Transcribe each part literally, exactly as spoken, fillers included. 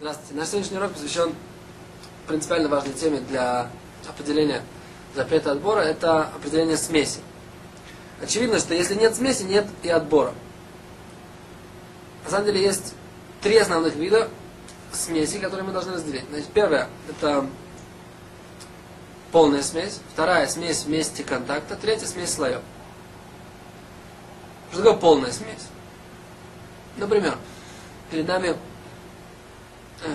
Здравствуйте. Наш сегодняшний урок посвящен принципиально важной теме для определения запрета отбора. Это определение смеси. Очевидно, что если нет смеси, нет и отбора. На самом деле есть три основных вида смеси, которые мы должны разделить. Значит, первое – это полная смесь. Вторая – смесь в месте контакта. Третья – смесь слоев. Что такое полная смесь? Например, перед нами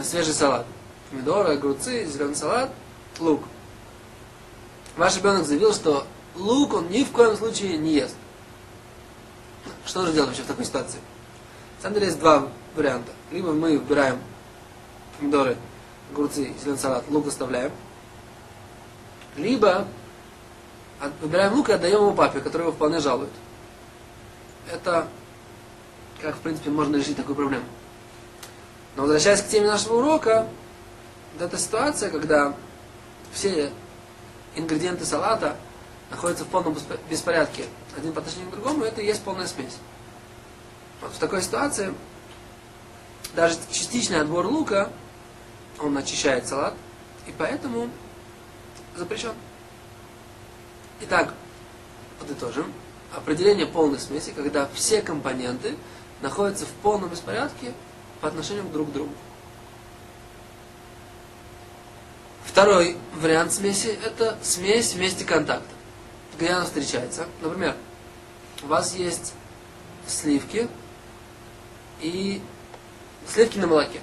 свежий салат. Помидоры, огурцы, зеленый салат, лук. Ваш ребенок заявил, что лук он ни в коем случае не ест. Что же делать вообще в такой ситуации? На самом деле есть два варианта. Либо мы выбираем помидоры, огурцы, зеленый салат, лук оставляем. Либо выбираем лук и отдаем его папе, который его вполне жалует. Это как, в принципе, можно решить такую проблему. Но возвращаясь к теме нашего урока, вот эта ситуация, когда все ингредиенты салата находятся в полном беспорядке, один по отношению к другому, это и есть полная смесь. Вот в такой ситуации даже частичный отбор лука, он очищает салат, и поэтому запрещен. Итак, подытожим. Определение полной смеси, когда все компоненты находятся в полном беспорядке по отношению друг к другу. Второй вариант смеси – это смесь в месте контакта, где она встречается. Например, у вас есть сливки и сливки на молоке.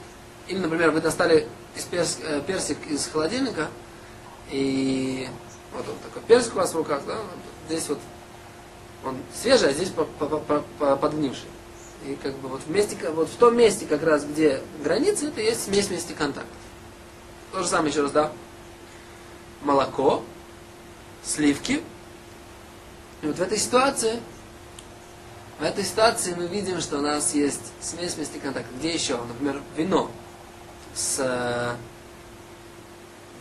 Или, например, вы достали из перс... персик из холодильника, и вот он такой персик у вас в руках, да? Здесь вот он свежий, а здесь подгнивший. И как бы вот, вместе, вот в том месте, как раз где граница, это есть смесь вместе контактов. То же самое еще раз, да? Молоко, сливки. И вот в этой ситуации, в этой ситуации мы видим, что у нас есть смесь вместе контактов. Где еще? Например, вино. С,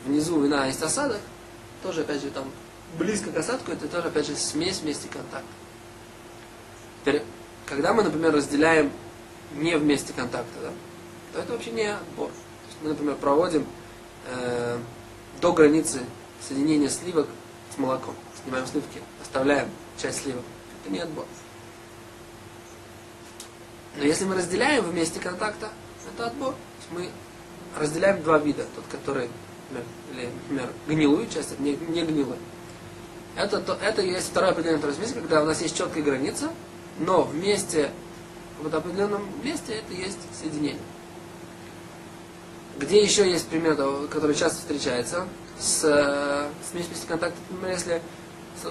внизу вина есть осадок. Тоже, опять же, там близко к осадку, это тоже, опять же, смесь вместе контакта. Теперь, когда мы, например, разделяем не вместе контакта, да, то это вообще не отбор. То есть мы, например, проводим э, до границы соединения сливок с молоком. Снимаем сливки, оставляем часть сливок. Это не отбор. Но если мы разделяем вместе контакта, это отбор. То есть мы разделяем два вида. Тот, который, например, например гнилую часть, а не, не гнилую. Это, то, это есть второе определение второй смеси, когда у нас есть четкая граница, но вместе, в определенном месте это есть соединение. Где еще есть пример, который часто встречается, с смесью вместе контакта, например, если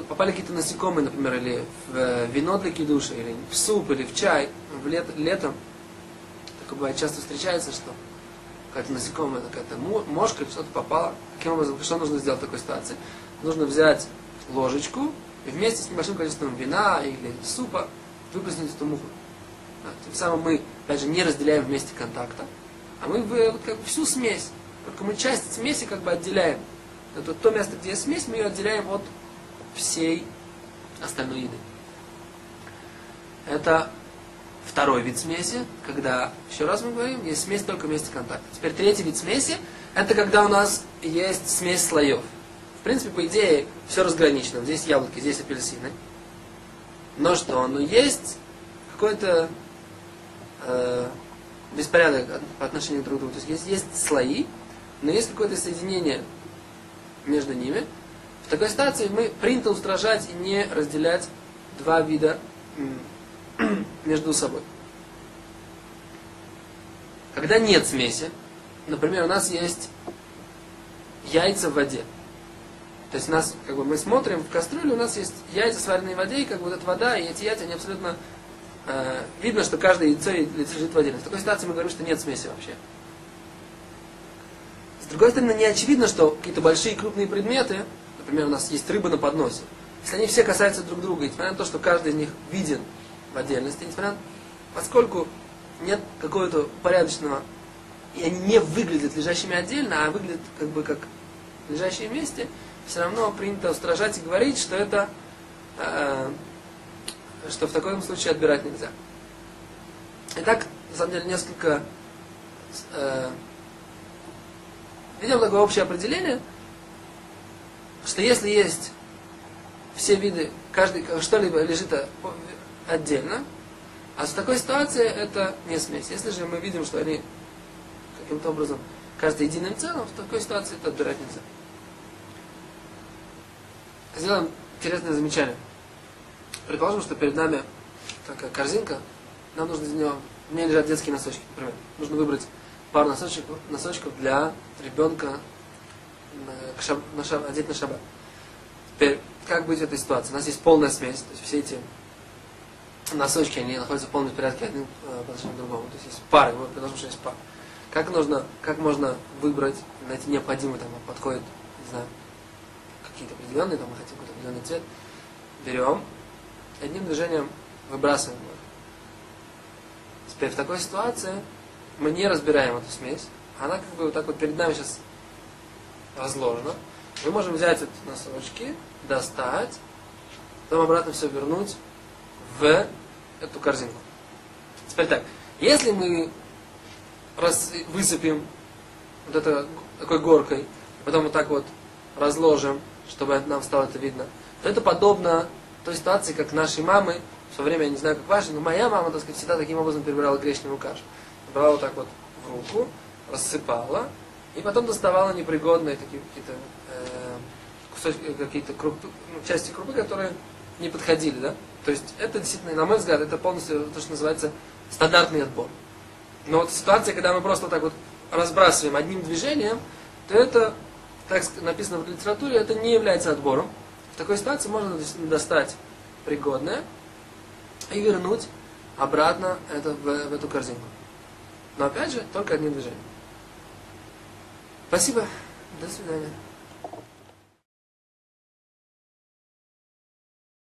попали какие-то насекомые, например, или в вино для кидуша, или в суп, или в чай, в лет, летом, такое бывает, часто встречается, что какая-то насекомая, какая-то мошка или что-то попала. Каким образом, что нужно сделать в такой ситуации? Нужно взять ложечку и вместе с небольшим количеством вина или супа выплеснуть эту муху. Да, тем самым мы, опять же, не разделяем вместе контакта, а мы вот, как бы, всю смесь, только мы часть смеси как бы отделяем. Это то место, где есть смесь, мы ее отделяем от всей остальной еды. Это второй вид смеси, когда, еще раз мы говорим, есть смесь только вместе контакта. Теперь третий вид смеси, это когда у нас есть смесь слоев. В принципе, по идее, все разграничено. Здесь яблоки, здесь апельсины. Но что? Ну, есть какой-то э, беспорядок по отношению друг к другу. То есть, есть, есть слои, но есть какое-то соединение между ними. В такой ситуации мы принято устражать и не разделять два вида между собой. Когда нет смеси, например, у нас есть яйца в воде. То есть у нас, как бы, мы смотрим в кастрюлю, у нас есть яйца, сваренные в воде, и как бы вот эта вода, и эти яйца, они абсолютно э, видно, что каждое яйцо лежит в воде. В такой ситуации мы говорим, что нет смеси вообще. С другой стороны, не очевидно, что какие-то большие крупные предметы, например, у нас есть рыба на подносе, если они все касаются друг друга, и несмотря на то, что каждый из них виден в отдельности, несмотря на, поскольку нет какого-то порядочного, и они не выглядят лежащими отдельно, а выглядят как бы как лежащие вместе, все равно принято устражать и говорить, что это, э, что в таком случае отбирать нельзя. Итак, на самом деле, несколько э, Видим такое общее определение, что если есть все виды, каждый что-либо лежит отдельно, а в такой ситуации это не смесь. Если же мы видим, что они каким-то образом каждый единым целым, в такой ситуации это отбирать нельзя. Сделаем интересное замечание. Предположим, что перед нами такая корзинка, нам нужно из нее, в ней лежат детские носочки, например. Нужно выбрать пару носочков, носочков для ребенка на шаб, на шаб, одеть на шаббат. Теперь, как быть в этой ситуации? У нас есть полная смесь, то есть все эти носочки, они находятся в полном порядке один по отношению к другому. То есть есть пары, мы предложим, что есть пары. Как нужно, как можно выбрать, найти необходимый, там, подходит, не знаю, какие-то определенные, там мы хотим какой-то определенный цвет, берем, одним движением выбрасываем его. Теперь в такой ситуации мы не разбираем эту смесь, она как бы вот так вот перед нами сейчас разложена. Мы можем взять эти носочки, достать, потом обратно все вернуть в эту корзинку. Теперь так, если мы раз высыпем вот это такой горкой, потом вот так вот разложим, чтобы нам стало это видно, то это подобно той ситуации, как наши мамы, в свое время я не знаю, как ваши, но моя мама, так сказать, всегда таким образом перебирала гречневую кашу. Брала вот так вот в руку, рассыпала, и потом доставала непригодные такие какие-то э, кусочки, какие-то круп, ну, части крупы, которые не подходили, да? То есть это действительно, на мой взгляд, это полностью то, что называется стандартный отбор. Но вот ситуация, когда мы просто вот так вот разбрасываем одним движением, то это, так написано в литературе, это не является отбором. В такой ситуации можно достать пригодное и вернуть обратно это в, в эту корзинку. Но опять же, только одним движением. Спасибо. До свидания.